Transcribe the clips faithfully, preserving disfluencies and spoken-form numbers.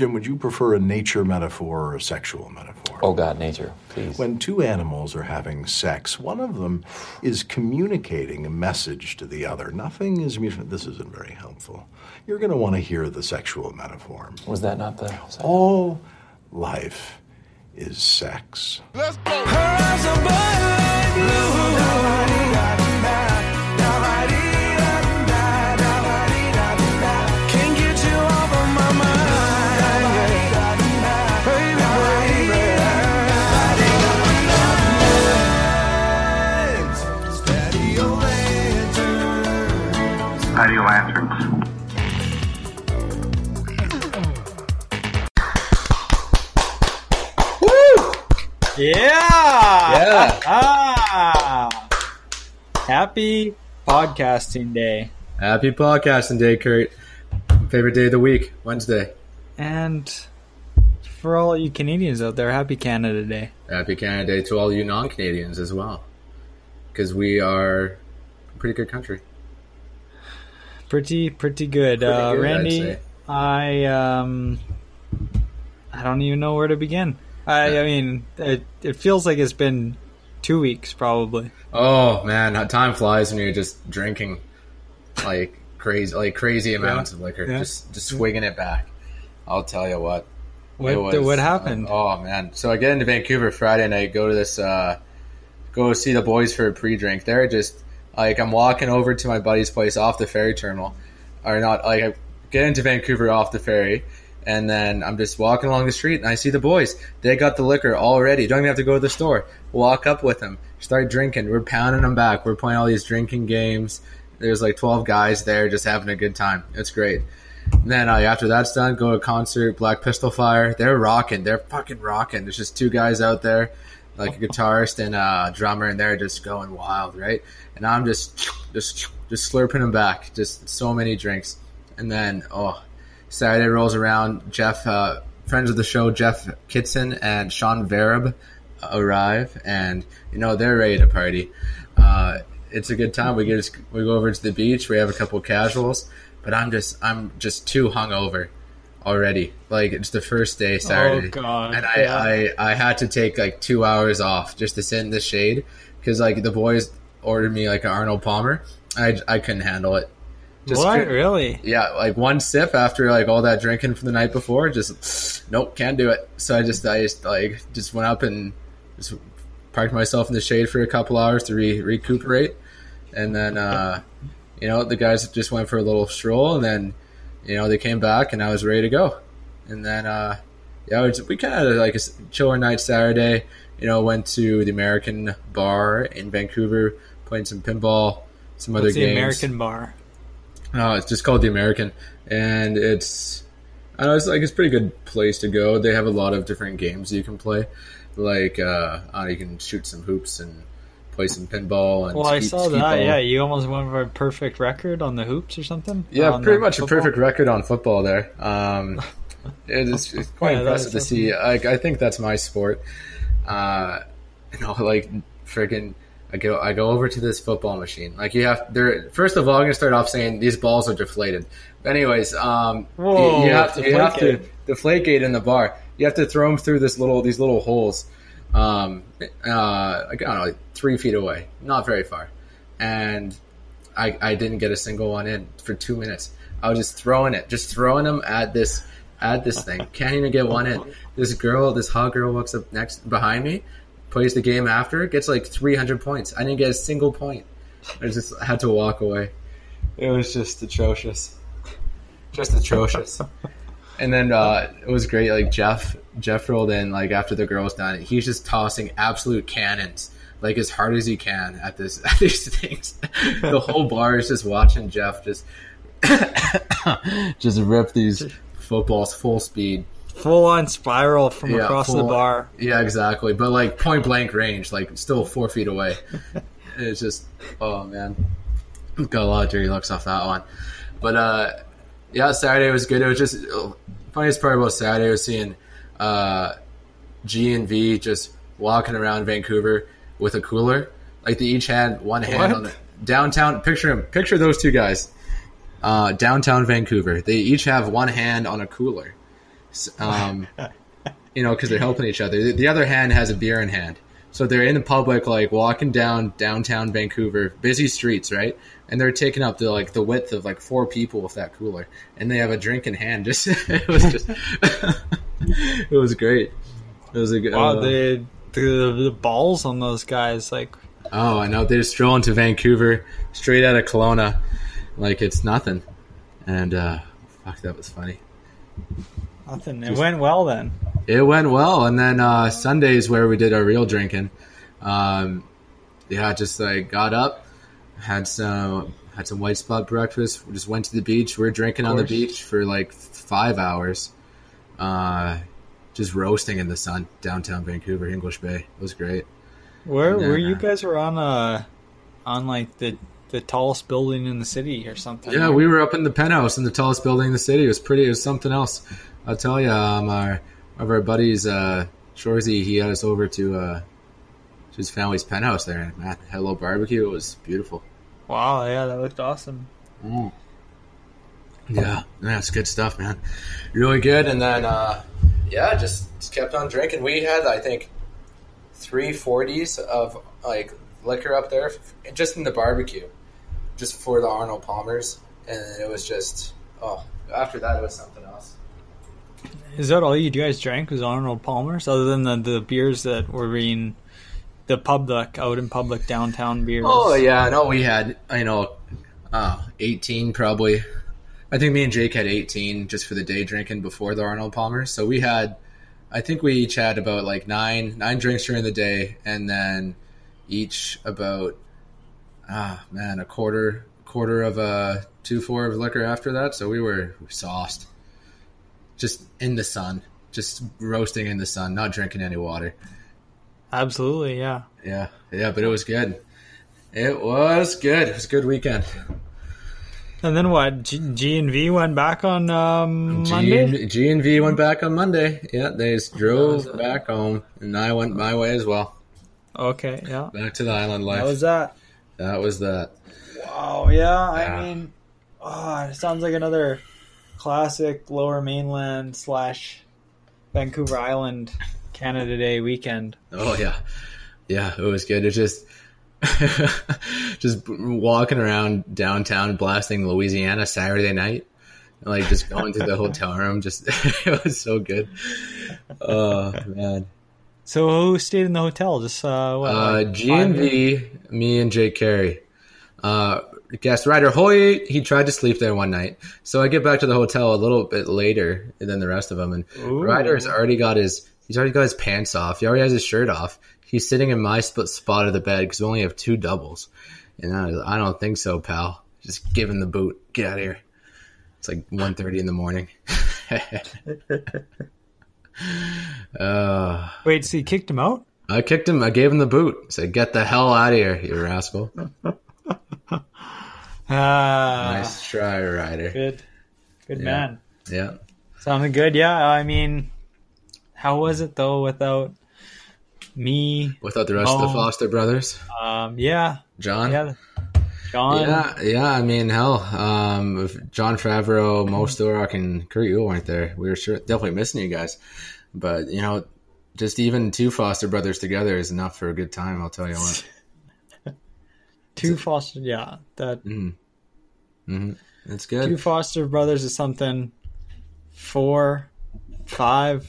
Jim, would you prefer a nature metaphor or a sexual metaphor? Oh, God, nature, please. When two animals are having sex, one of them is communicating a message to the other. Nothing is... This isn't very helpful. You're going to want to hear the sexual metaphor. Was that not the... Second? All life is sex. Let's go. Patio lanterns. Woo! Yeah! Yeah! Ah! Happy podcasting day. Happy podcasting day, Kurt. Favorite day of the week, Wednesday. And for all you Canadians out there, happy Canada Day. Happy Canada Day to all you non-Canadians as well. Because we are a pretty good country. Pretty, pretty good. Pretty uh, good Randy, I um, I don't even know where to begin. I, yeah. I mean, it, it feels like it's been two weeks probably. Oh, man, time flies when you're just drinking like crazy like crazy amounts yeah. of liquor, yeah. just just swigging it back. I'll tell you what. What, was, what happened? Uh, oh, man. So I get into Vancouver Friday night, go to this, uh, go see the boys for a pre-drink. They're just... Like, I'm walking over to my buddy's place off the ferry terminal. Or not, like, I get into Vancouver off the ferry, and then I'm just walking along the street, and I see the boys. They got the liquor already. Don't even have to go to the store. Walk up with them. Start drinking. We're pounding them back. We're playing all these drinking games. There's, like, twelve guys there just having a good time. It's great. And then uh, after that's done, go to a concert, Black Pistol Fire. They're rocking. They're fucking rocking. There's just two guys out there, like a guitarist and a drummer, and they're just going wild, right? And I'm just just just slurping them back, just so many drinks. And then, oh, Saturday rolls around. Jeff, uh, friends of the show, Jeff Kitson and Sean Vereb arrive, and, you know, they're ready to party. Uh, it's a good time. We get we go over to the beach. We have a couple casuals, but I'm just I'm just too hungover already. Like, it's the first day, Saturday. Oh, God. And I, yeah. I, I had to take, like, two hours off just to sit in the shade because, like, the boys ordered me, like, an Arnold Palmer. I, I couldn't handle it. Just what? Really? Yeah, like, one sip after, like, all that drinking from the night before, just, nope, can't do it. So I just, I just, like, just went up and just parked myself in the shade for a couple hours to re- recuperate. And then, uh, you know, the guys just went for a little stroll, and then, you know, they came back, and I was ready to go. And then, uh, yeah, we, we kind of had, like, a chiller night Saturday. You know, went to the American Bar in Vancouver, played some pinball, some What's other the games. The American Bar? Oh, it's just called The American. And it's, I don't know, it's, like, it's a pretty good place to go. They have a lot of different games you can play. Like, uh, I don't know, you can shoot some hoops and play some pinball. And well, ski, I saw that. Ball. Yeah, you almost won for a perfect record on the hoops or something. Yeah, or pretty much football? A perfect record on football there. Um, it's, it's quite yeah, impressive to see. I, I think that's my sport. Uh, you know, like freaking, I go, I go over to this football machine. Like you have, there. First of all, I'm gonna start off saying these balls are deflated. But anyways, um, Whoa, you, you have to, you have to Deflategate in the bar. You have to throw them through this little, these little holes. Um, uh, like, I don't know, like three feet away, not very far. And I, I didn't get a single one in for two minutes. I was just throwing it, just throwing them at this, at this thing. Can't even get one in. This girl, this hot girl walks up next behind me, plays the game after, gets like three hundred points. I didn't get a single point. I just had to walk away. It was just atrocious. Just atrocious. And then uh, it was great. Like Jeff, Jeff rolled in. Like after the girl's done, he's just tossing absolute cannons, like as hard as he can at this at these things. The whole bar is just watching Jeff just just rip these footballs full speed, full on spiral from yeah, across full, the bar. Yeah, exactly. But like point blank range, like still four feet away. It's just, oh man, got a lot of dirty looks off that one. But uh, yeah, Saturday was good. It was just. Funniest part about Saturday was seeing uh, G and V just walking around Vancouver with a cooler. Like they each had one hand what? on the downtown. Picture him. Picture those two guys. Uh, downtown Vancouver. They each have one hand on a cooler, um, you know, because they're helping each other. The, the other hand has a beer in hand. So they're in the public, like, walking down downtown Vancouver, busy streets, right? And they're taking up the, like, the width of, like, four people with that cooler. And they have a drink in hand. Just It was just... it was great. It was a good... Wow, uh, the, the, the balls on those guys, like... Oh, I know. They're strolling to Vancouver, straight out of Kelowna. Like, it's nothing. And, uh, fuck, that was funny. Nothing. It just, went well then. It went well. And then uh, Sundays where we did our real drinking. Um, yeah, just like got up, had some had some white spot breakfast. We just went to the beach. We were drinking on the beach for like five hours. Uh, just roasting in the sun, downtown Vancouver, English Bay. It was great. Where then, where you guys were on uh on like the the tallest building in the city or something? Yeah, we were up in the penthouse in the tallest building in the city. It was pretty. It was something else. I'll tell you, um, our, of our buddies, uh, Shorzy, he had us over to, uh, to his family's penthouse there, and man, had a little barbecue. It was beautiful. Wow, yeah, that looked awesome. Mm. Yeah, that's good stuff, man. Really good. And then, uh, yeah, just, just kept on drinking. We had, I think, three forties of like liquor up there, just in the barbecue, just for the Arnold Palmers, and it was just oh. After that, it was something else. Is that all you guys drank was Arnold Palmer's, other than the, the beers that were being the public out in public downtown beers? Oh yeah, I know we had you know uh, eighteen probably. I think me and Jake had eighteen just for the day drinking before the Arnold Palmer's. So we had, I think we each had about like nine nine drinks during the day, and then each about ah man a quarter quarter of a two four of liquor after that. So we were, we were sauced. Just in the sun, just roasting in the sun, not drinking any water. Absolutely, yeah. Yeah, yeah, but it was good. It was good. It was a good weekend. And then what? G, G and V went back on um, G- Monday? G and V went back on Monday. Yeah, they just drove oh, back home, and I went my way as well. Okay, yeah. Back to the island life. That was that. That was that. Wow, yeah, yeah. I mean, oh, it sounds like another... classic Lower Mainland slash Vancouver Island Canada Day weekend. Oh yeah, yeah, it was good. It was just just walking around downtown, blasting Louisiana Saturday night, and, like just going to the hotel room. Just it was so good. Oh man. So who stayed in the hotel? Just uh, what, uh like G and V, me and Jake Carey. Uh, guest Ryder Hoyt, he tried to sleep there one night. So I get back to the hotel a little bit later than the rest of them. And Ooh. Ryder's already got his, he's already got his pants off. He already has his shirt off. He's sitting in my split spot of the bed because we only have two doubles. And I, was, I don't think so, pal. Just give him the boot. Get out of here. It's like one thirty in the morning. uh, Wait, so you kicked him out? I kicked him. I gave him the boot. Said, get the hell out of here, you rascal. Ah, nice try, Ryder. Good, good yeah. man. Yeah, sounded good. Yeah, I mean, how was it though without me? Without the rest oh, of the Foster brothers? Um, yeah, John. Yeah, John. Yeah, yeah. I mean, hell, um, John Favreau, Mo Storock, and Kurt Yule weren't there. We were sure definitely missing you guys, but you know, just even two Foster brothers together is enough for a good time. I'll tell you what. Two Foster, yeah, that. Mm. Mm-hmm. That's good. Two Foster brothers is something. Four, five,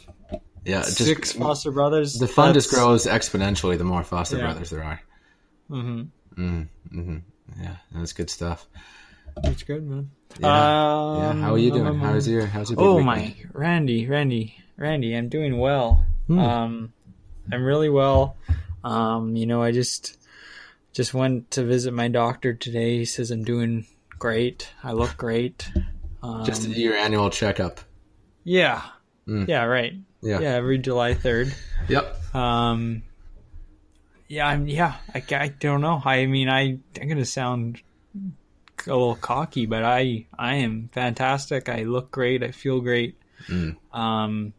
yeah, just, six Foster brothers. The fun that's... just grows exponentially the more Foster yeah. brothers there are. Mm-hmm. Mm-hmm. Mm-hmm. Yeah, that's good stuff. That's good, man. Yeah. Um, yeah. How are you doing? Um, how's your How's your? Oh my, Randy, Randy, Randy! I'm doing well. Hmm. Um, I'm really well. Um, you know, I just. Just went to visit my doctor today. He says I'm doing great. I look great. Um, Just to do your annual checkup. Yeah. Mm. Yeah, right. Yeah. Yeah, every July third. Yep. Um. Yeah, I'm, yeah I, I don't know. I mean, I, I'm going to sound a little cocky, but I, I am fantastic. I look great. I feel great. Mm. Um.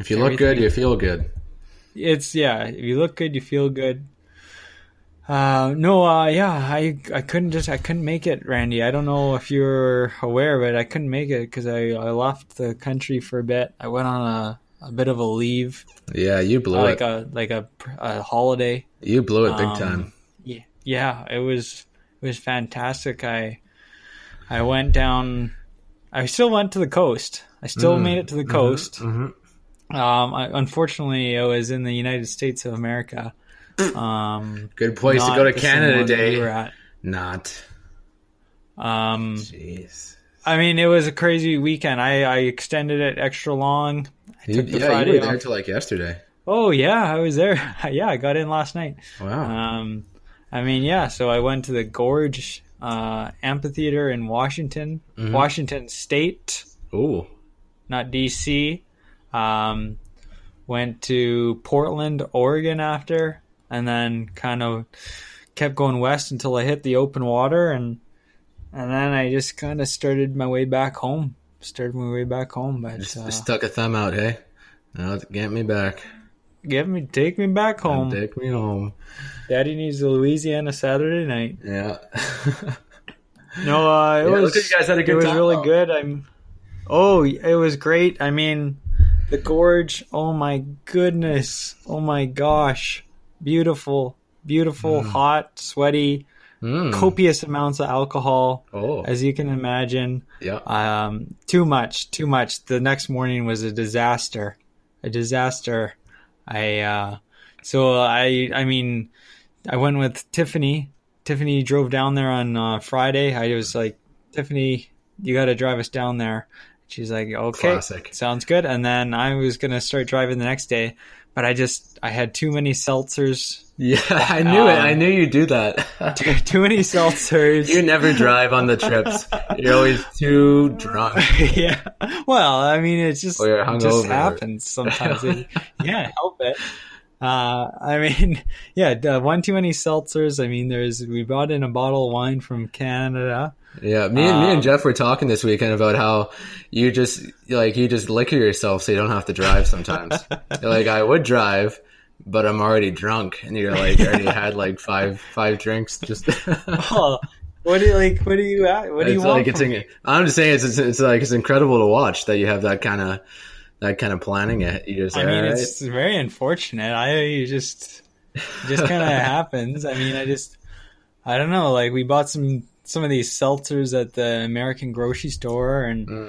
If you look good, you feel good. It's, yeah, if you look good, you feel good. Uh, no, uh, yeah, I, I couldn't just, I couldn't make it, Randy. I don't know if you're aware, but I couldn't make it because I, I left the country for a bit. I went on a, a bit of a leave. Yeah, you blew uh, like it. A, like a, a holiday. You blew it big um, time. Yeah, yeah, it was, it was fantastic. I, I went down, I still went to the coast. I still mm, made it to the mm-hmm, coast. Mm-hmm. Um, I, unfortunately, I was in the United States of America. Um, Good place to go to Canada Day. We were at. Not. Um, Jeez. I mean, it was a crazy weekend. I, I extended it extra long. I took you, the yeah, Friday you were there until like yesterday. Oh yeah, I was there. Yeah, I got in last night. Wow. Um, I mean, yeah. So I went to the Gorge uh, Amphitheater in Washington, mm-hmm. Washington State. Ooh. Not D C. Um, went to Portland, Oregon after. And then kind of kept going west until I hit the open water, and and then I just kind of started my way back home. Started my way back home, but just, uh, just stuck a thumb out, hey? No, get me back. Get me, take me back home. Take me home. Daddy needs a Louisiana Saturday night. Yeah. no, uh, it yeah, was. You guys had a good it was time, really though. Good. I'm. Oh, it was great. I mean, the gorge. Oh my goodness. Oh my gosh. Beautiful, beautiful, mm. hot, sweaty, mm. copious amounts of alcohol, oh. as you can imagine. Yeah. Um, too much, too much. The next morning was a disaster, a disaster. I, uh, so I, I mean, I went with Tiffany. Tiffany drove down there on uh, Friday. I was like, Tiffany, you got to drive us down there. She's like, okay, Classic. Sounds good. And then I was going to start driving the next day. But I just, I had too many seltzers. Yeah, I knew um, it. I knew you'd do that. too, too many seltzers. You never drive on the trips. You're always too drunk. Yeah. Well, I mean, it just, it just happens sometimes. It, yeah, help it. Uh, I mean, yeah, one too many seltzers. I mean, there's, we brought in a bottle of wine from Canada. Yeah, me and um, me and Jeff were talking this weekend about how you just like you just liquor yourself so you don't have to drive sometimes. You're like, I would drive, but I'm already drunk, and you're like, I already had like five five drinks. Just oh, what do you like? What do you at? What do you want? Like, it's in, I'm just saying, it's, it's it's like it's incredible to watch that you have that kind of that kind of planning. It. You just, I mean, right. It's very unfortunate. I just just kind of happens. I mean, I just I don't know. Like we bought some. some of these seltzers at the American grocery store. And mm.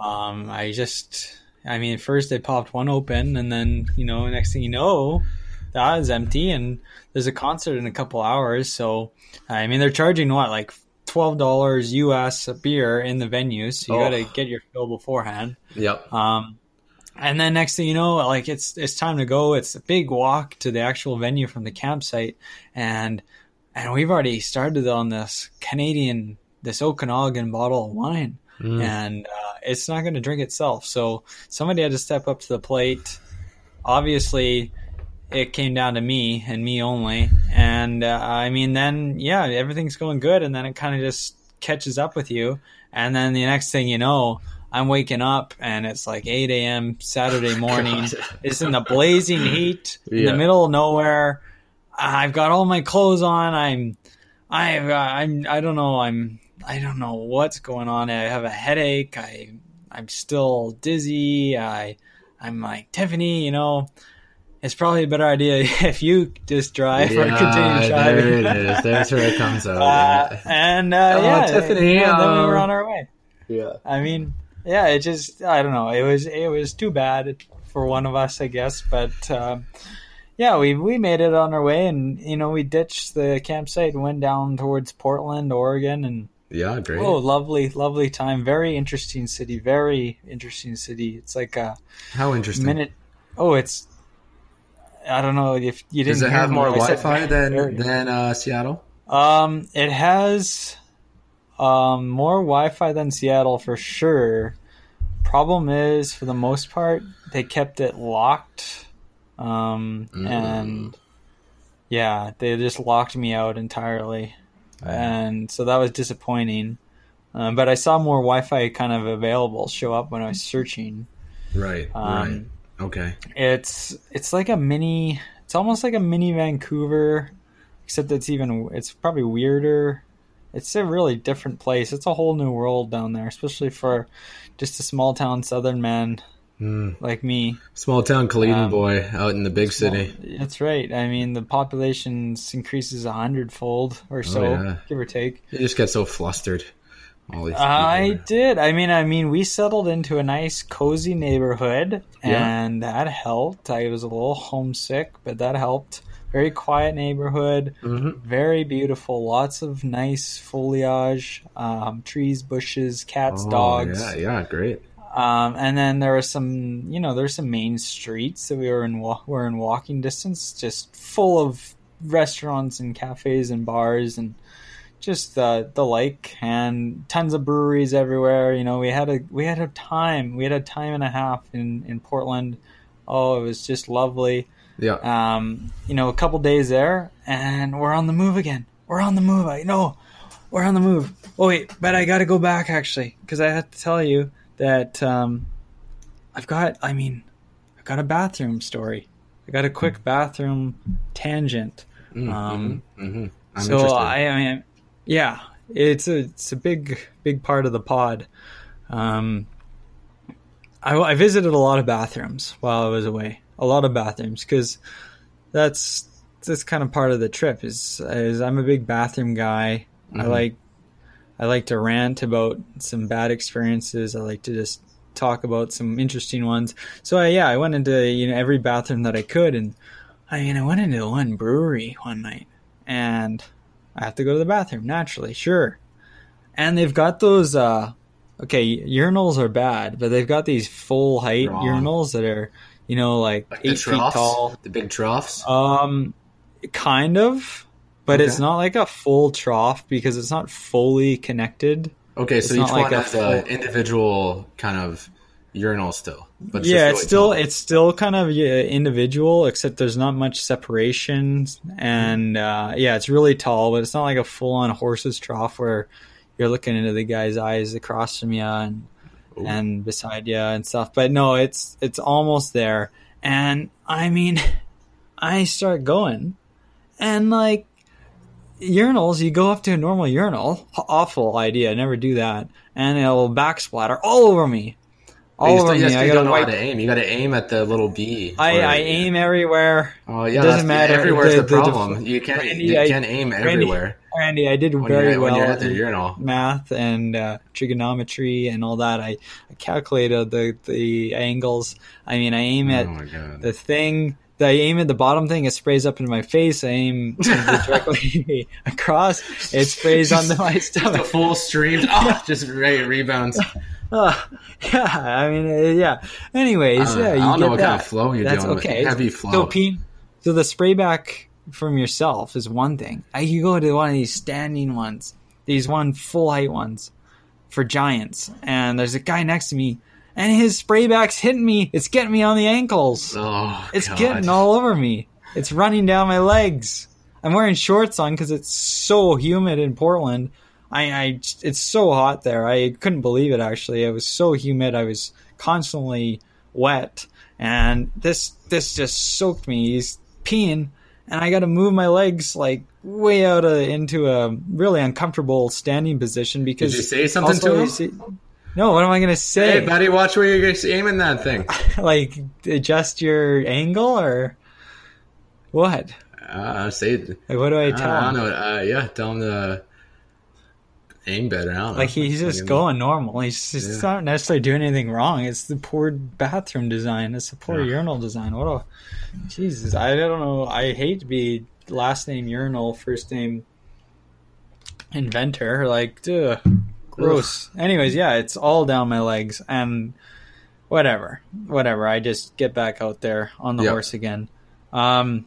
um, I just, I mean, first I popped one open and then, you know, next thing you know, that is empty and there's a concert in a couple hours. So, I mean, they're charging what, like twelve dollars U S a beer in the venue. So you oh. got to get your fill beforehand. Yep. Um, and then next thing you know, like it's, it's time to go. It's a big walk to the actual venue from the campsite. And And we've already started on this Canadian, this Okanagan bottle of wine. Mm. And uh, it's not going to drink itself. So somebody had to step up to the plate. Obviously, it came down to me and me only. And uh, I mean, then, yeah, everything's going good. And then it kind of just catches up with you. And then the next thing you know, I'm waking up and it's like eight a.m. Saturday morning. It's in the blazing heat, yeah. in the middle of nowhere. I've got all my clothes on. I'm, I've, I'm, I don't know. I'm, I don't know what's going on. I have a headache. I, I'm still dizzy. I, I'm like, Tiffany, you know, it's probably a better idea if you just drive yeah, or continue driving. There it is. That's where it comes out. Uh, and, uh, Hello, yeah, Tiffany. Yeah, then we were on our way. Yeah. I mean, yeah, it just, I don't know. It was, it was too bad for one of us, I guess, but, um, yeah, we we made it on our way, and you know we ditched the campsite and went down towards Portland, Oregon, and yeah, great. Oh, lovely, lovely time. Very interesting city. Very interesting city. It's like a how interesting minute. Oh, it's I don't know if you didn't. Does it have more Wi-Fi than area. than uh, Seattle? Um, it has um more Wi-Fi than Seattle for sure. Problem is, for the most part, they kept it locked. Um, mm. and yeah, they just locked me out entirely. Mm. And so that was disappointing. Um, but I saw more Wi-Fi kind of available show up when I was searching. Right. Um, right. Okay. It's, it's like a mini, it's almost like a mini Vancouver. Except it's even, it's probably weirder. It's a really different place. It's a whole new world down there, especially for just a small town Southern man mm. like me. Small town Cleveland um, boy out in the big small, city. That's right. I mean, the population increases a hundredfold or so, oh, yeah. give or take. You just got so flustered. All these I did. I mean, I mean, we settled into a nice, cozy neighborhood, yeah. and that helped. I was a little homesick, but that helped. Very quiet neighborhood, mm-hmm. very beautiful, lots of nice foliage, um, trees, bushes, cats, oh, dogs. Yeah, yeah, great. Um, and then there were some, you know, there's some main streets that we were in, were in walking distance, just full of restaurants and cafes and bars and just uh, the like, and tons of breweries everywhere. You know, we had a we had a time, we had a time and a half in, in Portland. Oh, it was just lovely. Yeah. Um, you know, a couple days there, and we're on the move again. We're on the move. I know, we're on the move. Oh wait, but I got to go back actually, because I have to tell you that um, I've got. I mean, I've got a bathroom story. I got a quick bathroom tangent. Mm-hmm. Um, mm-hmm. I'm so interested. I, I mean, yeah, it's a it's a big big part of the pod. Um, I, I visited a lot of bathrooms while I was away. A lot of bathrooms, because that's that's kind of part of the trip. Is, is I'm a big bathroom guy. Mm-hmm. I like I like to rant about some bad experiences. I like to just talk about some interesting ones. So I, yeah, I went into you know every bathroom that I could, and I mean I went into one brewery one night, and I have to go to the bathroom naturally, sure. And they've got those. Uh, okay, urinals are bad, but they've got these full height Wrong. urinals that are. You know, like, like eight troughs, feet tall. The big troughs? Um, kind of, but okay. It's not like a full trough because it's not fully connected. Okay, so it's each one like has an full... individual kind of urinal still. But it's yeah, it's still, it's still kind of yeah, individual, except there's not much separation. And, uh, yeah, it's really tall, but it's not like a full-on horse's trough where you're looking into the guy's eyes across from you and... Ooh. And beside you and stuff, but no, it's it's almost there. And I mean, I start going, and like urinals, you go up to a normal urinal. Awful idea, never do that. And it'll backsplatter all over me, all you over still, me. You I gotta don't know wipe. How to aim. You gotta aim at the little bee. I, I aim everywhere. Oh yeah, it doesn't matter. Everywhere's the, the problem. The def- you can't Randy, you can't aim Randy, everywhere. Randy, I did when very you're, well when you're at the urinal. Math and uh, trigonometry and all that. I, I calculated the, the angles. I mean, I aim at oh the thing. I aim at the bottom thing. It sprays up into my face. I aim directly across. It sprays just, onto my stomach. The full stream. Oh, just re- rebounds. Uh, yeah, I mean, uh, yeah. Anyways, uh, yeah, you I don't get know what that. Kind of flow you're That's doing. That's okay. Heavy flow. So, Pete, so the spray back... from yourself is one thing. I, you go to one of these standing ones, these one full height ones for giants, and there's a guy next to me, and his spray back's hitting me. It's getting me on the ankles. Oh, it's God. Getting all over me. It's running down my legs. I'm wearing shorts on because it's so humid in Portland. I, I, it's so hot there. I couldn't believe it, actually. It was so humid. I was constantly wet, and this this just soaked me. He's peeing. And I got to move my legs like way out of, into a really uncomfortable standing position because. Did you say something to him? See, no, what am I going to say? Hey, buddy, watch where you're aiming that thing. Like adjust your angle or what? Uh, say. Like, what do I tell I don't him? Know. Uh, yeah, tell him to aim better. I don't know. Like he's just like, going normal. He's just yeah. not necessarily doing anything wrong. It's the poor bathroom design. It's the poor yeah. urinal design. What a. Jesus, I don't know. I hate to be last name urinal, first name inventor. Like, duh, gross. Ugh. Anyways, yeah, it's all down my legs and whatever, whatever. I just get back out there on the yep. horse again. Um,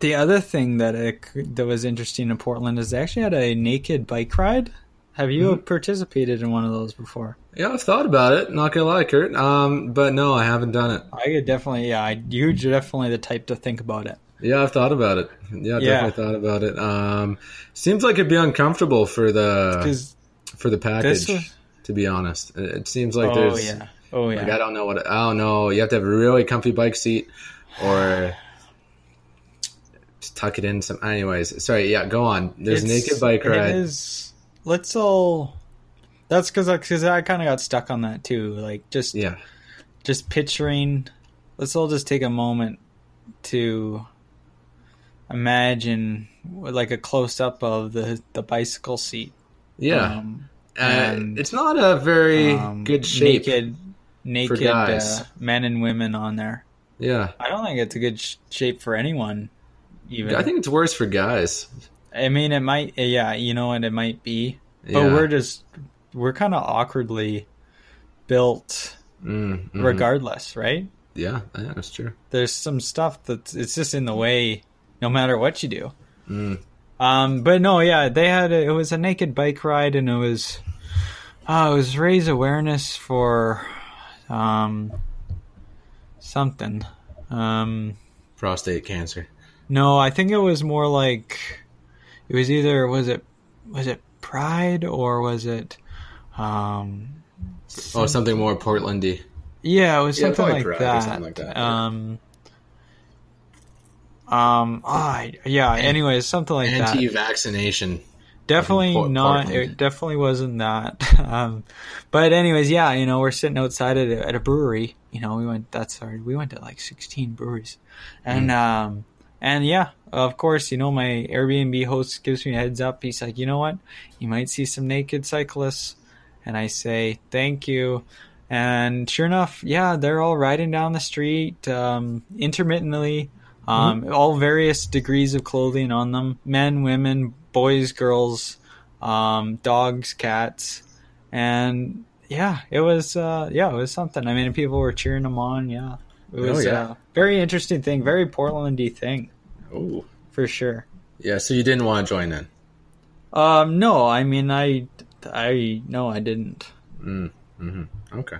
the other thing that it, that was interesting in Portland is they actually had a naked bike ride. Have you mm-hmm. participated in one of those before? Yeah, I've thought about it. Not gonna lie, Kurt. Um, but no, I haven't done it. I could definitely, yeah. I, you're definitely the type to think about it. Yeah, I've thought about it. Yeah, I've yeah. definitely thought about it. Um, seems like it'd be uncomfortable for the for the package. Was, to be honest, it, it seems like oh, there's. Oh yeah. Oh yeah. Like, I don't know what. I don't know. You have to have a really comfy bike seat, or Just tuck it in some. Anyways, sorry. Yeah, go on. There's it's, a naked bike ride. It is, let's all. That's because I, I kind of got stuck on that too. Like just yeah, just picturing. Let's all just take a moment to imagine like a close up of the, the bicycle seat. Yeah, um, uh, and, it's not a very um, good shape. Naked, naked uh, men and women on there. Yeah, I don't think it's a good sh- shape for anyone. Even I think it's worse for guys. I mean, it might. Yeah, you know, and it might be. But yeah. we're just we're kind of awkwardly built, mm, mm. regardless, right? Yeah, yeah, that's true. There's some stuff that it's just in the way, no matter what you do. Mm. Um, but no, yeah, they had a, it was a naked bike ride, and it was uh, it was raise awareness for um something um prostate cancer. No, I think it was more like it was either was it was it Pride or was it um something, oh something more Portlandy. Yeah, it was yeah, something, like that. something like that. Um Um ah, yeah, anyways, something like Anti-vaccination. that. Anti-vaccination. Definitely Port- not Portland. It definitely wasn't that. Um but anyways, yeah, you know, we're sitting outside at a, at a brewery. You know, we went that's our we went to like sixteen breweries. And mm. um And yeah, of course, you know, my Airbnb host gives me a heads up. He's like, you know what? You might see some naked cyclists. And I say, thank you. And sure enough, yeah, they're all riding down the street um, intermittently, um, mm-hmm. all various degrees of clothing on them. Men, women, boys, girls, um, dogs, cats. And yeah, it was, uh, yeah, it was something. I mean, people were cheering them on, yeah. It was oh, yeah. a very interesting thing, very Portlandy thing. Oh, for sure. Yeah, so you didn't want to join in? Um, no, I mean, I, I no, I didn't. Mm, mm-hmm. Okay.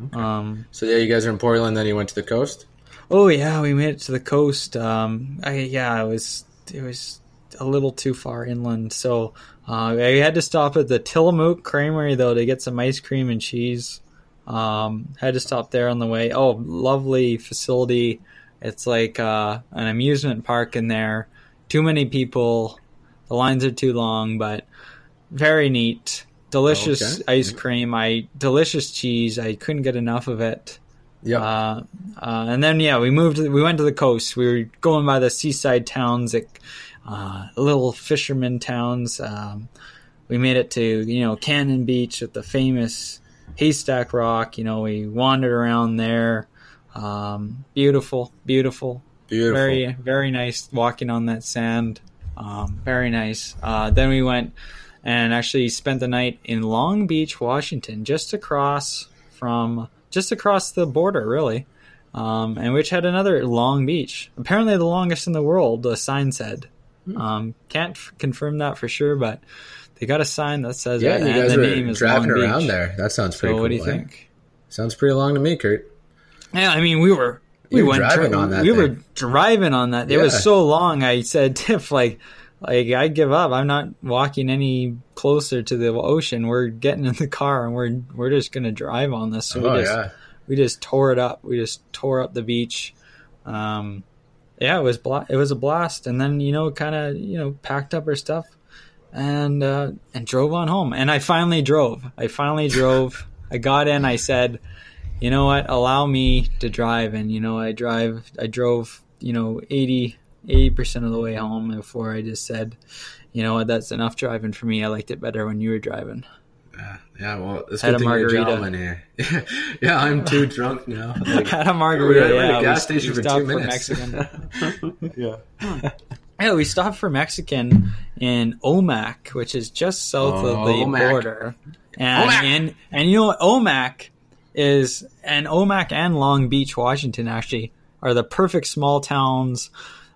okay. Um. So yeah, you guys are in Portland, then you went to the coast? Oh yeah, we made it to the coast. Um, I yeah, it was it was a little too far inland, so uh, I had to stop at the Tillamook Creamery though to get some ice cream and cheese. Um, had to stop there on the way. Oh, lovely facility. It's like uh, an amusement park in there. Too many people. The lines are too long, but very neat. Delicious okay. ice cream. I delicious cheese. I couldn't get enough of it. Yeah. Uh, uh, and then yeah, we moved. We went to the coast. We were going by the seaside towns, like, uh, little fishermen towns. Um, we made it to you know Cannon Beach at the famous Haystack Rock, you know, we wandered around there. Um, beautiful, beautiful, beautiful, very, very nice. Walking on that sand, um, very nice. Uh, then we went and actually spent the night in Long Beach, Washington, just across from, just across the border, really. Um, and which had another Long Beach, apparently the longest in the world. The sign said, um, can't f- confirm that for sure, but. They got a sign that says yeah, it, you guys the were name driving is around there. That sounds pretty. So cool, what do you eh? think? Sounds pretty long to me, Kurt. Yeah, I mean, we were we, we were driving dri- on that. We thing. were driving on that. It yeah. was so long. I said, Tiff, like, like I give up. I'm not walking any closer to the ocean. We're getting in the car and we're we're just gonna drive on this. So oh, we just yeah. we just tore it up. We just tore up the beach. Um, yeah, it was bla- it was a blast. And then you know, kind of you know, packed up our stuff. And uh, and drove on home. And I finally drove. I finally drove. I got in. I said, you know what? Allow me to drive. And, you know, I drive. I drove, you know, eighty percent of the way home before I just said, you know what? That's enough driving for me. I liked it better when you were driving. Uh, yeah, well, it's good thing you're gentleman here. yeah, I'm too drunk now. Like, had a margarita. We were at yeah, a gas we, station we for two minutes. For Mexican. yeah. Yeah, we stopped for Mexican in Omak, which is just south oh, of the Omak. border. And, Omak! and and you know Omak is and Omak and Long Beach, Washington actually are the perfect small towns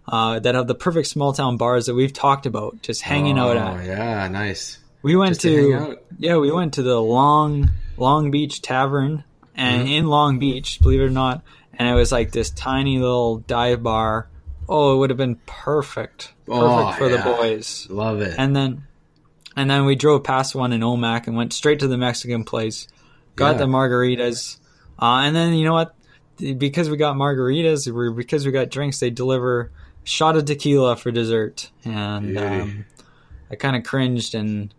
uh, that have the perfect small town bars that we've talked about just hanging oh, out at. Oh yeah, nice. We went just to, to Yeah, we went to the Long Long Beach Tavern and mm-hmm. in Long Beach, believe it or not, and it was like this tiny little dive bar. Oh, it would have been perfect, perfect oh, for yeah. the boys. Love it. And then, and then we drove past one in Omak and went straight to the Mexican place. Got yeah. the margaritas, uh, and then you know what? Because we got margaritas, we because we got drinks, they deliver shot of tequila for dessert, and um, I kind of cringed, and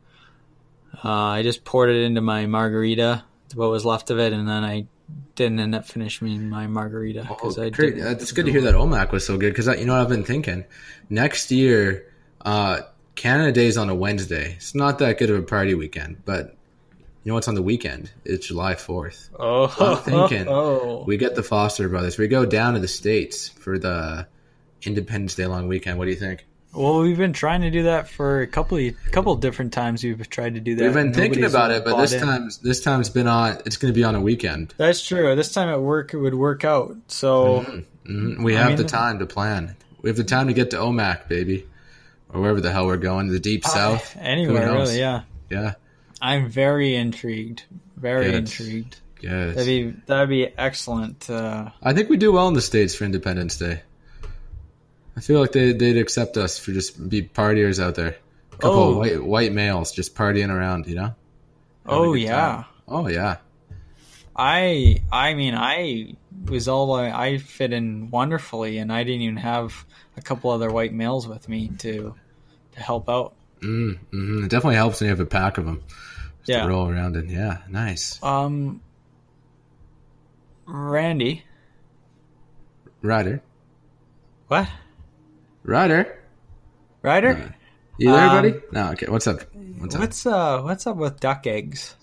uh, I just poured it into my margarita, what was left of it, and then I didn't end up finishing my margarita. Because oh, I did. It's good to hear that Omak was so good, because you know what I've been thinking. Next year, uh, Canada Day is on a Wednesday. It's not that good of a party weekend, but you know what's on the weekend? It's July fourth. Oh, so I'm thinking oh. we get the Foster brothers. We go down to the States for the Independence Day long weekend. What do you think? Well, we've been trying to do that for a couple of, couple of different times. We've tried to do that. We've been thinking about it, but this time, this time's been on. It's going to be on a weekend. That's true. This time at work, it would work out. So mm-hmm. Mm-hmm. we have I mean, the time to plan. We have the time to get to Omak, baby, or wherever the hell we're going, the deep uh, south. Anywhere, really? Yeah. Yeah. I'm very intrigued. Very Good. intrigued. Good. That'd be that'd be excellent. Uh, I think we do well in the States for Independence Day. I feel like they, they'd accept us for just be partiers out there. A couple oh. of white, white males just partying around, you know? Oh, yeah. Time. Oh, yeah. I I mean, I was all I fit in wonderfully, and I didn't even have a couple other white males with me to to help out. Mm, mm-hmm. It definitely helps when you have a pack of them just yeah. to roll around in. Yeah, nice. Um, Randy. Ryder. What? Ryder, Ryder, uh, you there, um, buddy? No, okay. What's up? What's up? What's uh? What's up with duck eggs?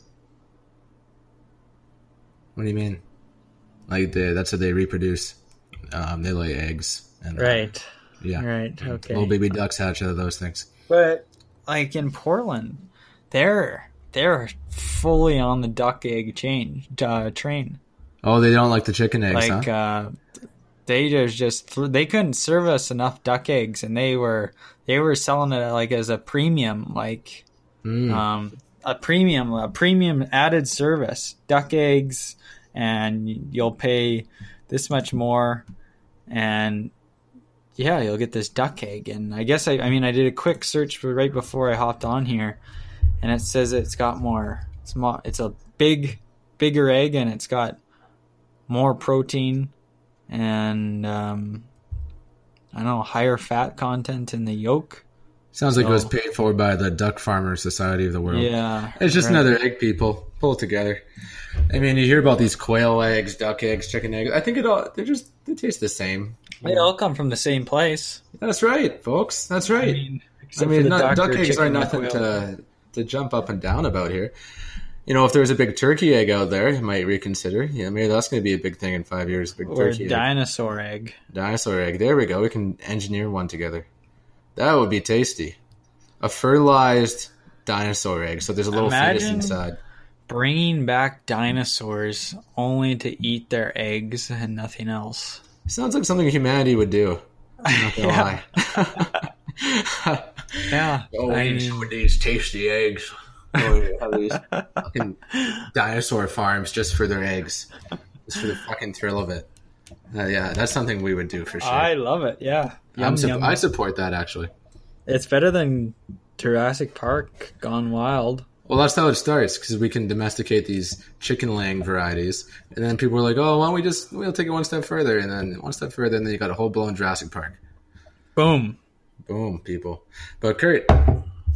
What do you mean? Like they, that's how they reproduce. Um, they lay eggs. And, right. Uh, yeah. Right. Okay. Little baby ducks hatch out of those things. But like in Portland, they're they're fully on the duck egg chain uh, train. Oh, they don't like the chicken eggs, like, huh? Uh, They just they couldn't serve us enough duck eggs, and they were they were selling it like as a premium, like mm. um, a premium, a premium added service, duck eggs, and you'll pay this much more, and yeah, you'll get this duck egg. And I guess I, I mean I did a quick search for right before I hopped on here, and it says it's got more. It's more, it's a big, bigger egg, and it's got more protein. And um, I don't know, higher fat content in the yolk. Sounds so, like it was paid for by the Duck Farmer Society of the World. Yeah, it's just right. another egg. People pull it together. I mean, you hear about these quail eggs, duck eggs, chicken eggs. I think it all—they just they taste the same. They all come from the same place. That's right, folks. That's right. I mean, I mean not, duck eggs are nothing to to jump up and down about here. You know, if there was a big turkey egg out there, you might reconsider. Yeah, maybe that's going to be a big thing in five years. Big or turkey a dinosaur egg. egg. Dinosaur egg. There we go. We can engineer one together. That would be tasty. A fertilized dinosaur egg. So there's a little Imagine fetus inside. Bringing back dinosaurs only to eat their eggs and nothing else. Sounds like something humanity would do. I'm not going to lie. yeah. Oh, I mean, some of these tasty eggs. Or these fucking dinosaur farms just for their eggs, just for the fucking thrill of it. Uh, yeah, that's something we would do for sure. I love it. Yeah, yum, I'm su- yum, I support that actually. It's better than Jurassic Park Gone Wild. Well, that's how it starts, because we can domesticate these chicken laying varieties, and then people are like, "Oh, why don't we just we'll take it one step further, and then one step further, and then you got a whole blown Jurassic Park." Boom, boom, people. But Kurt.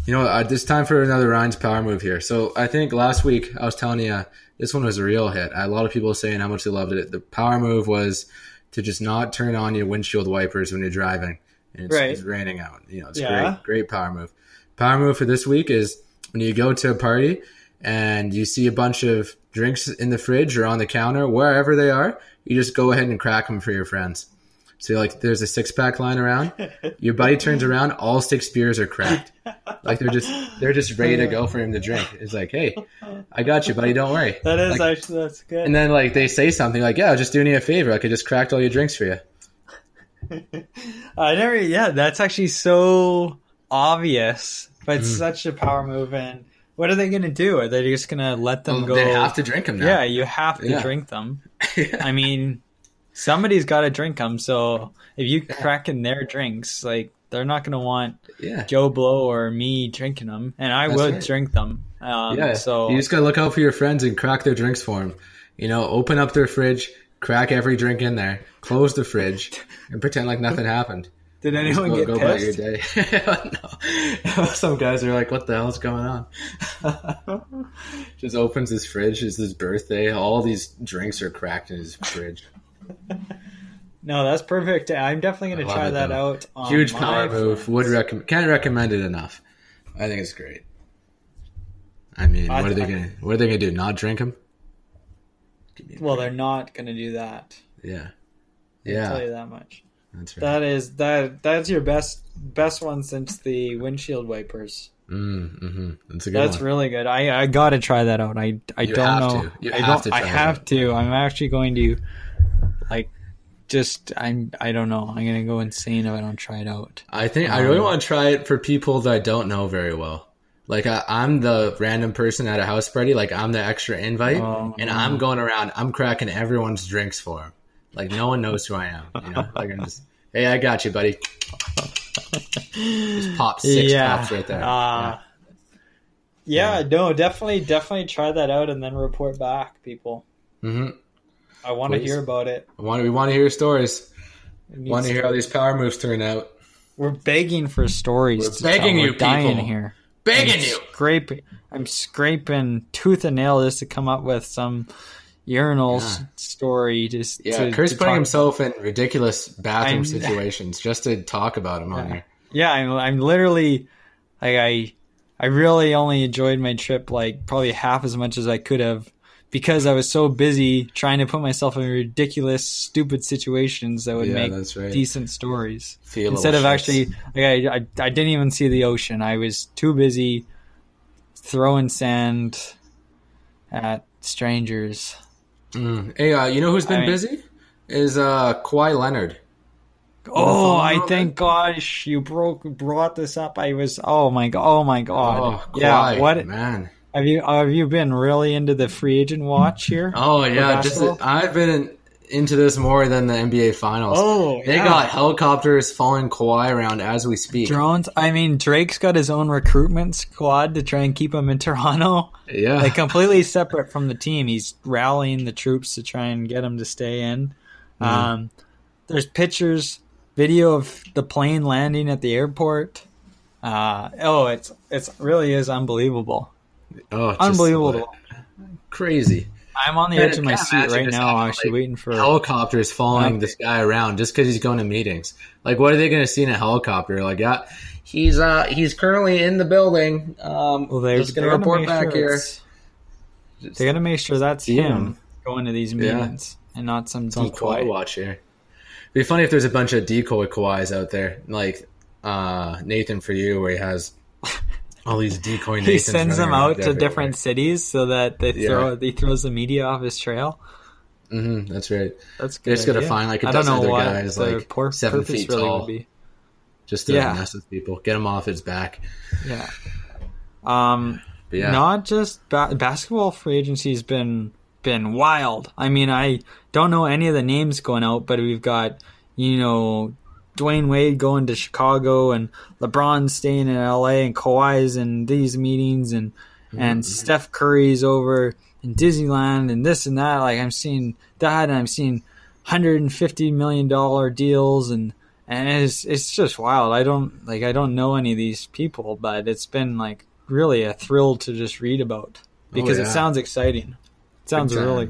You know, uh, it's time for another Ryan's Power Move here. So I think last week I was telling you uh, this one was a real hit. A lot of people saying how much they loved it. The power move was to just not turn on your windshield wipers when you're driving and it's, right. it's raining out. You know, it's yeah. great, great power move. Power move for this week is when you go to a party and you see a bunch of drinks in the fridge or on the counter, wherever they are, you just go ahead and crack them for your friends. So you're like, there's a six pack lying around. Your buddy turns around, all six beers are cracked. Like they're just they're just ready to go for him to drink. It's like, hey, I got you, buddy. Don't worry. That is like, actually that's good. And then like they say something like, yeah, I was just doing you a favor. Like I just cracked all your drinks for you. I never. Yeah, that's actually so obvious, but mm. such a power move. And what are they going to do? Are they just going to let them well, go? They have to drink them now. Yeah, you have to yeah. drink them. yeah. I mean. Somebody's got to drink them, so if you crack in their drinks, like they're not going to want yeah. Joe Blow or me drinking them, and I That's would right. drink them. Um, yeah, so you just got to look out for your friends and crack their drinks for them. You know, open up their fridge, crack every drink in there, close the fridge, and pretend like nothing happened. Did anyone get go pissed? By your day. No. Some guys are like, what the hell's going on? Just opens his fridge. It's his birthday. All these drinks are cracked in his fridge. No, that's perfect. I'm definitely going to try that though. out. On Huge power move. Would recommend. Can't recommend it enough. I think it's great. I mean, I, what are they going to what are they going to do? Not drink them? Well, break. They're not going to do that. Yeah. Yeah. I'll tell you that much. That's right. That is that. That's your best best one since the windshield wipers. Mm, mm-hmm. That's a good. That's one. really good. I, I got to try that out. I I you don't know. To. You I have don't, to. Try I have it. to. I'm actually going to, like, just I'm. I don't know. I'm gonna go insane if I don't try it out. I think um, I really want to try it for people that I don't know very well. Like I, I'm the random person at a house party. Like I'm the extra invite, um, and I'm going around. I'm cracking everyone's drinks for them. Like no one knows who I am. You know, like I'm just. Hey, I got you, buddy. Just pop six yeah. pops right there. Uh, yeah. yeah, no, definitely, definitely try that out and then report back, people. Mm-hmm. I want to hear about it. I want, we want to hear stories. We want to hear how these power moves turn out. We're begging for stories. We're to begging tell. you, We're people. Dying here. Begging I'm you. Scraping, I'm scraping tooth and nail just to come up with some... urinal yeah. story just yeah to, Kurt's to putting himself about. in ridiculous bathroom I'm, situations just to talk about him yeah. on here. yeah I'm, I'm literally like I I really only enjoyed my trip like probably half as much as I could have because I was so busy trying to put myself in ridiculous stupid situations that would yeah, make that's right. decent stories Feel instead of shits. actually like I, I I didn't even see the ocean. I was too busy throwing sand at strangers. Mm. Hey, uh, you know who's been I mean, busy? Is uh, Kawhi Leonard. Oh, I thank gosh you broke brought this up. I was oh my god, oh my god, oh, Kawhi, yeah. What man? Have you have you been really into the free agent watch here? Oh yeah, just I've been into this more than the N B A Finals. Oh, they yeah. got helicopters following Kawhi around as we speak. Drones. I mean, Drake's got his own recruitment squad to try and keep him in Toronto. Yeah, like completely separate from the team. He's rallying the troops to try and get him to stay in. Mm-hmm. Um, there's pictures, video of the plane landing at the airport. Uh, oh, it's it's really is unbelievable. Oh, it's unbelievable, crazy. I'm on the and edge of my seat right now, actually, like, waiting for helicopters following yeah. this guy around just because he's going to meetings. Like, what are they going to see in a helicopter? Like, yeah, he's uh, he's currently in the building. Um, well, they're just going to report back here. They got to make sure that's him going to these meetings yeah. and not some decoy watch here. It'd be funny if there's a bunch of decoy Kawhis out there, like uh, Nathan for you, where he has. All these decoy. He sends them out to everywhere. different cities so that they throw. Yeah. He throws the media off his trail. Mm-hmm, that's right. That's good. They're just gonna find like a I dozen other guys, like por- seven feet really tall, be. just to yeah. mess with people, get them off his back. Yeah. Um. Yeah. Not just ba- basketball free agency's been been wild. I mean, I don't know any of the names going out, but we've got you know. Dwyane Wade going to Chicago and LeBron staying in L A and Kawhi's in these meetings and mm-hmm. and Steph Curry's over in Disneyland and this and that. Like I'm seeing that and I'm seeing one hundred fifty million dollars deals and and it's it's just wild. I don't like I don't know any of these people, but it's been like really a thrill to just read about because oh, yeah. it sounds exciting. It sounds Big time. really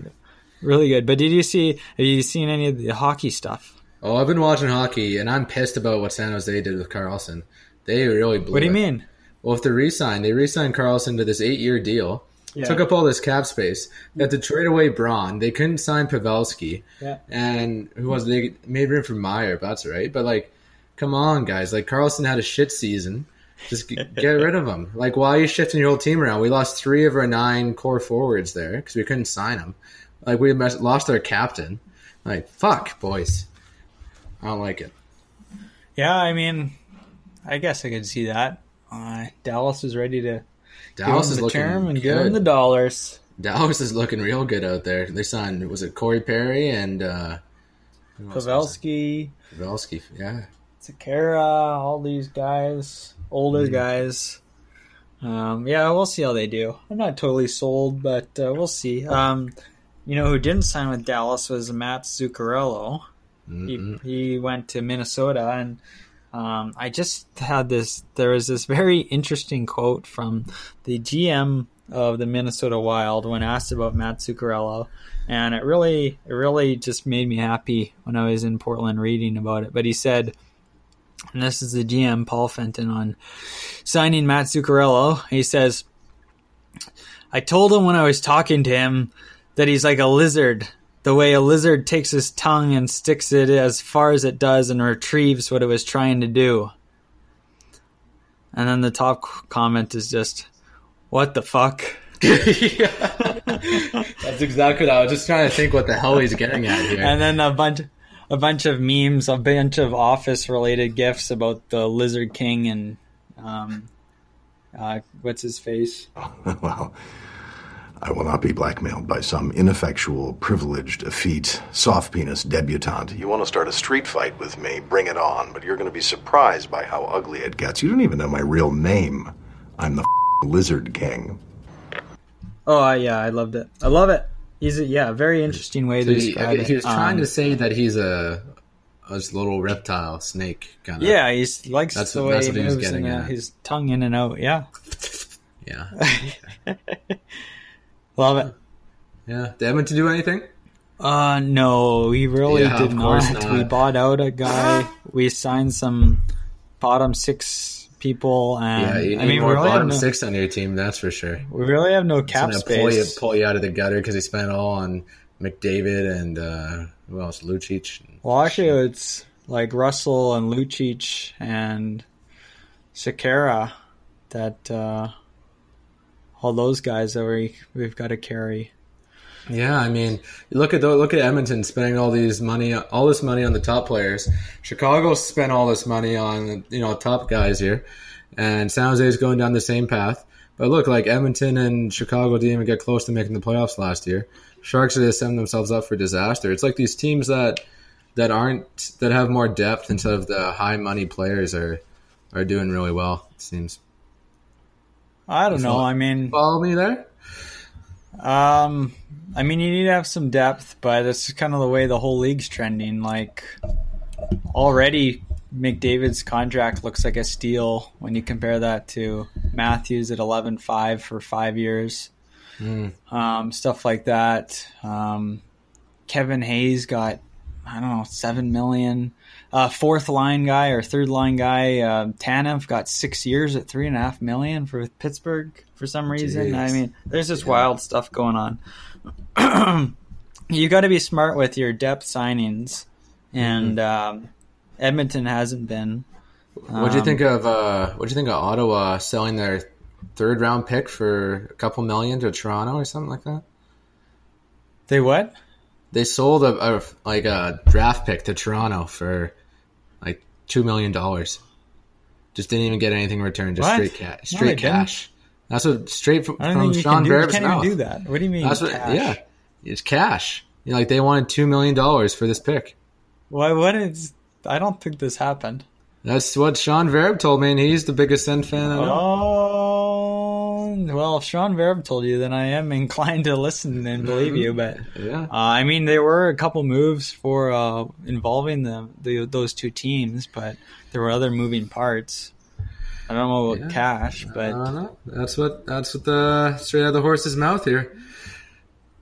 really good. But did you see have you seen any of the hockey stuff? Oh, I've been watching hockey, and I'm pissed about what San Jose did with Carlson. They really blew it. What do you it. mean? Well, if they re-signed, they re-signed Carlson to this eight-year deal, yeah. took up all this cap space. They had to trade away Braun. They couldn't sign Pavelski. Yeah. And who was they made room for Meyer, but that's right. But, like, come on, guys. Like, Carlson had a shit season. Just get rid of him. Like, why are you shifting your whole team around? We lost three of our nine core forwards there because we couldn't sign them. Like, we lost our captain. Like, fuck, boys. I don't like it. Yeah, I mean, I guess I could see that. Uh, Dallas is ready to Dallas give him the is term and good. give him the dollars. Dallas is looking real good out there. They signed, was it Corey Perry and... Uh, Pavelski. Pavelski, yeah. Sakera, all these guys, older mm. guys. Um, yeah, we'll see how they do. I'm not totally sold, but uh, we'll see. Um, you know, who didn't sign with Dallas was Matt Zuccarello. He, he went to Minnesota, and Um, I just had this, there was this very interesting quote from the G M of the Minnesota Wild when asked about Matt Zuccarello. And it really, it really just made me happy when I was in Portland reading about it. But he said, and this is the G M, Paul Fenton, on signing Matt Zuccarello. He says, I told him when I was talking to him that he's like a lizard, the way a lizard takes his tongue and sticks it as far as it does and retrieves what it was trying to do. And then the top comment is just, what the fuck? Yeah. That's exactly what I was just trying to think what the hell he's getting at here. And then a bunch a bunch of memes, a bunch of office related gifs about the Lizard King and um uh what's his face? Wow. I will not be blackmailed by some ineffectual, privileged, effete, soft penis debutante. You want to start a street fight with me, bring it on, but you're going to be surprised by how ugly it gets. You don't even know my real name. I'm the Lizard King. Oh, yeah, I loved it. I love it. He's a, yeah, very interesting way so to describe he, he was it. trying um, to say that he's a, a little reptile snake kind of. Yeah, he likes that's, the way that's what he, he moves was getting and, uh, his tongue in and out. Yeah. Yeah. Love it. Yeah. Did Edmonton do anything? Uh, no, we really yeah, did not. not. We bought out a guy. We signed some bottom six people, and yeah, you need I mean, more we really bottom no, six on your team, that's for sure. We really have no cap it's gonna space. Pull you, pull you out of the gutter because he spent all on McDavid and uh, who else? Lucic. Well, actually, it's like Russell and Lucic and Sakera that uh, all those guys that we we've got to carry. Yeah, I mean, look at the, look at Edmonton spending all these money, all this money on the top players. Chicago spent all this money on you know top guys here, and San Jose is going down the same path. But look, like Edmonton and Chicago didn't even get close to making the playoffs last year. Sharks are setting themselves up for disaster. It's like these teams that that aren't that have more depth instead of the high money players are are doing really well. It seems. I don't you know. Follow, I mean, follow me there. Um, I mean, you need to have some depth, but this is kind of the way the whole league's trending. Like, already McDavid's contract looks like a steal when you compare that to Matthews at eleven five for five years. Mm. Um, stuff like that. Um, Kevin Hayes got, I don't know, seven million dollars. Uh, fourth line guy or third line guy, uh, Tanev got six years at three and a half million for Pittsburgh for some reason. Jeez. I mean, there's just yeah. wild stuff going on. You got to be smart with your depth signings, and mm-hmm. um, Edmonton hasn't been. Um, what do you think of uh, what do you think of Ottawa selling their third round pick for a couple million to Toronto or something like that? They what? They sold a, a like a draft pick to Toronto for like two million dollars. Just didn't even get anything in return. Just what? straight cash. Straight no, cash. Didn't. That's what straight from, I don't from think Sean Vereb's mouth. You can't even do that. What do you mean? That's what, cash? Yeah, it's cash. You know, like they wanted two million dollars for this pick. Why? What is? I don't think this happened. That's what Sean Vereb told me, and he's the biggest Sens fan I know. Oh, well, if Sean Vereb told you, then I am inclined to listen and believe you. But yeah. uh, I mean, there were a couple moves for uh, involving the, the those two teams, but there were other moving parts. I don't know about yeah. cash, but uh, that's what that's what the straight out of the horse's mouth here.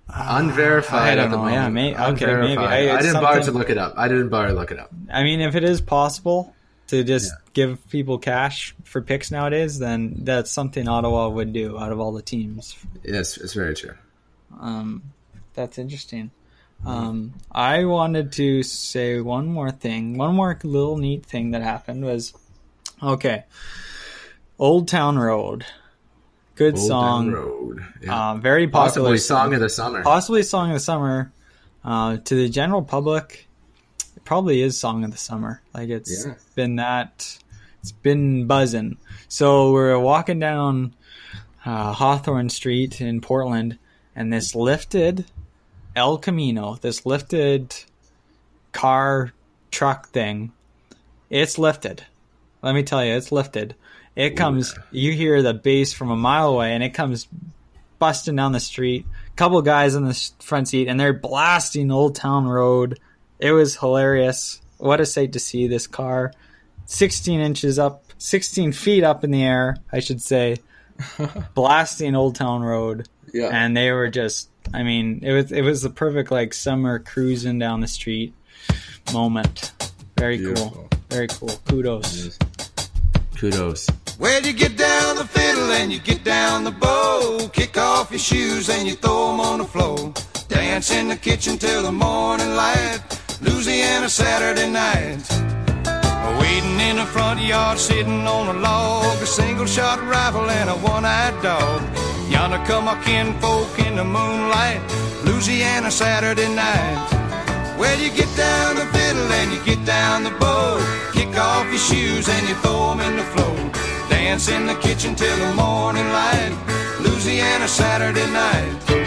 Unverified uh, at the know. moment. Yeah, may, okay, maybe I, I didn't bother to look it up. I didn't bother to look it up. I mean, if it is possible to just yeah. give people cash for picks nowadays, then that's something Ottawa would do out of all the teams. Yes, it's very true. Um, that's interesting. Mm-hmm. Um, I wanted to say one more thing. One more little neat thing that happened was, okay, Old Town Road. Good Old song. Town Road. Yeah. Um, very popular. Possibly song of the summer. Possibly song of the summer. Uh, to the general public, it probably is song of the summer. Like it's yeah. been that, it's been buzzing. So we're walking down uh, Hawthorne Street in Portland, and this lifted El Camino, this lifted car truck thing, it's lifted. Let me tell you, it's lifted. It comes, you hear the bass from a mile away, and it comes busting down the street. Couple guys in the front seat, and they're blasting Old Town Road. It was hilarious. What a sight to see, this car. sixteen inches up, sixteen feet up in the air, I should say, blasting Old Town Road. Yeah. And they were just, I mean, it was it was the perfect like summer cruising down the street moment. Very Beautiful. cool. Very cool. Kudos. Kudos. Well, you get down the fiddle and you get down the bow. Kick off your shoes and you throw them on the floor. Dance in the kitchen till the morning light. Louisiana Saturday night. Waiting in the front yard, sitting on a log. A single-shot rifle and a one-eyed dog. Yonder come our kinfolk in the moonlight. Louisiana Saturday night. Well, you get down the fiddle and you get down the bow. Kick off your shoes and you throw them in the floor. Dance in the kitchen till the morning light. Louisiana Saturday night.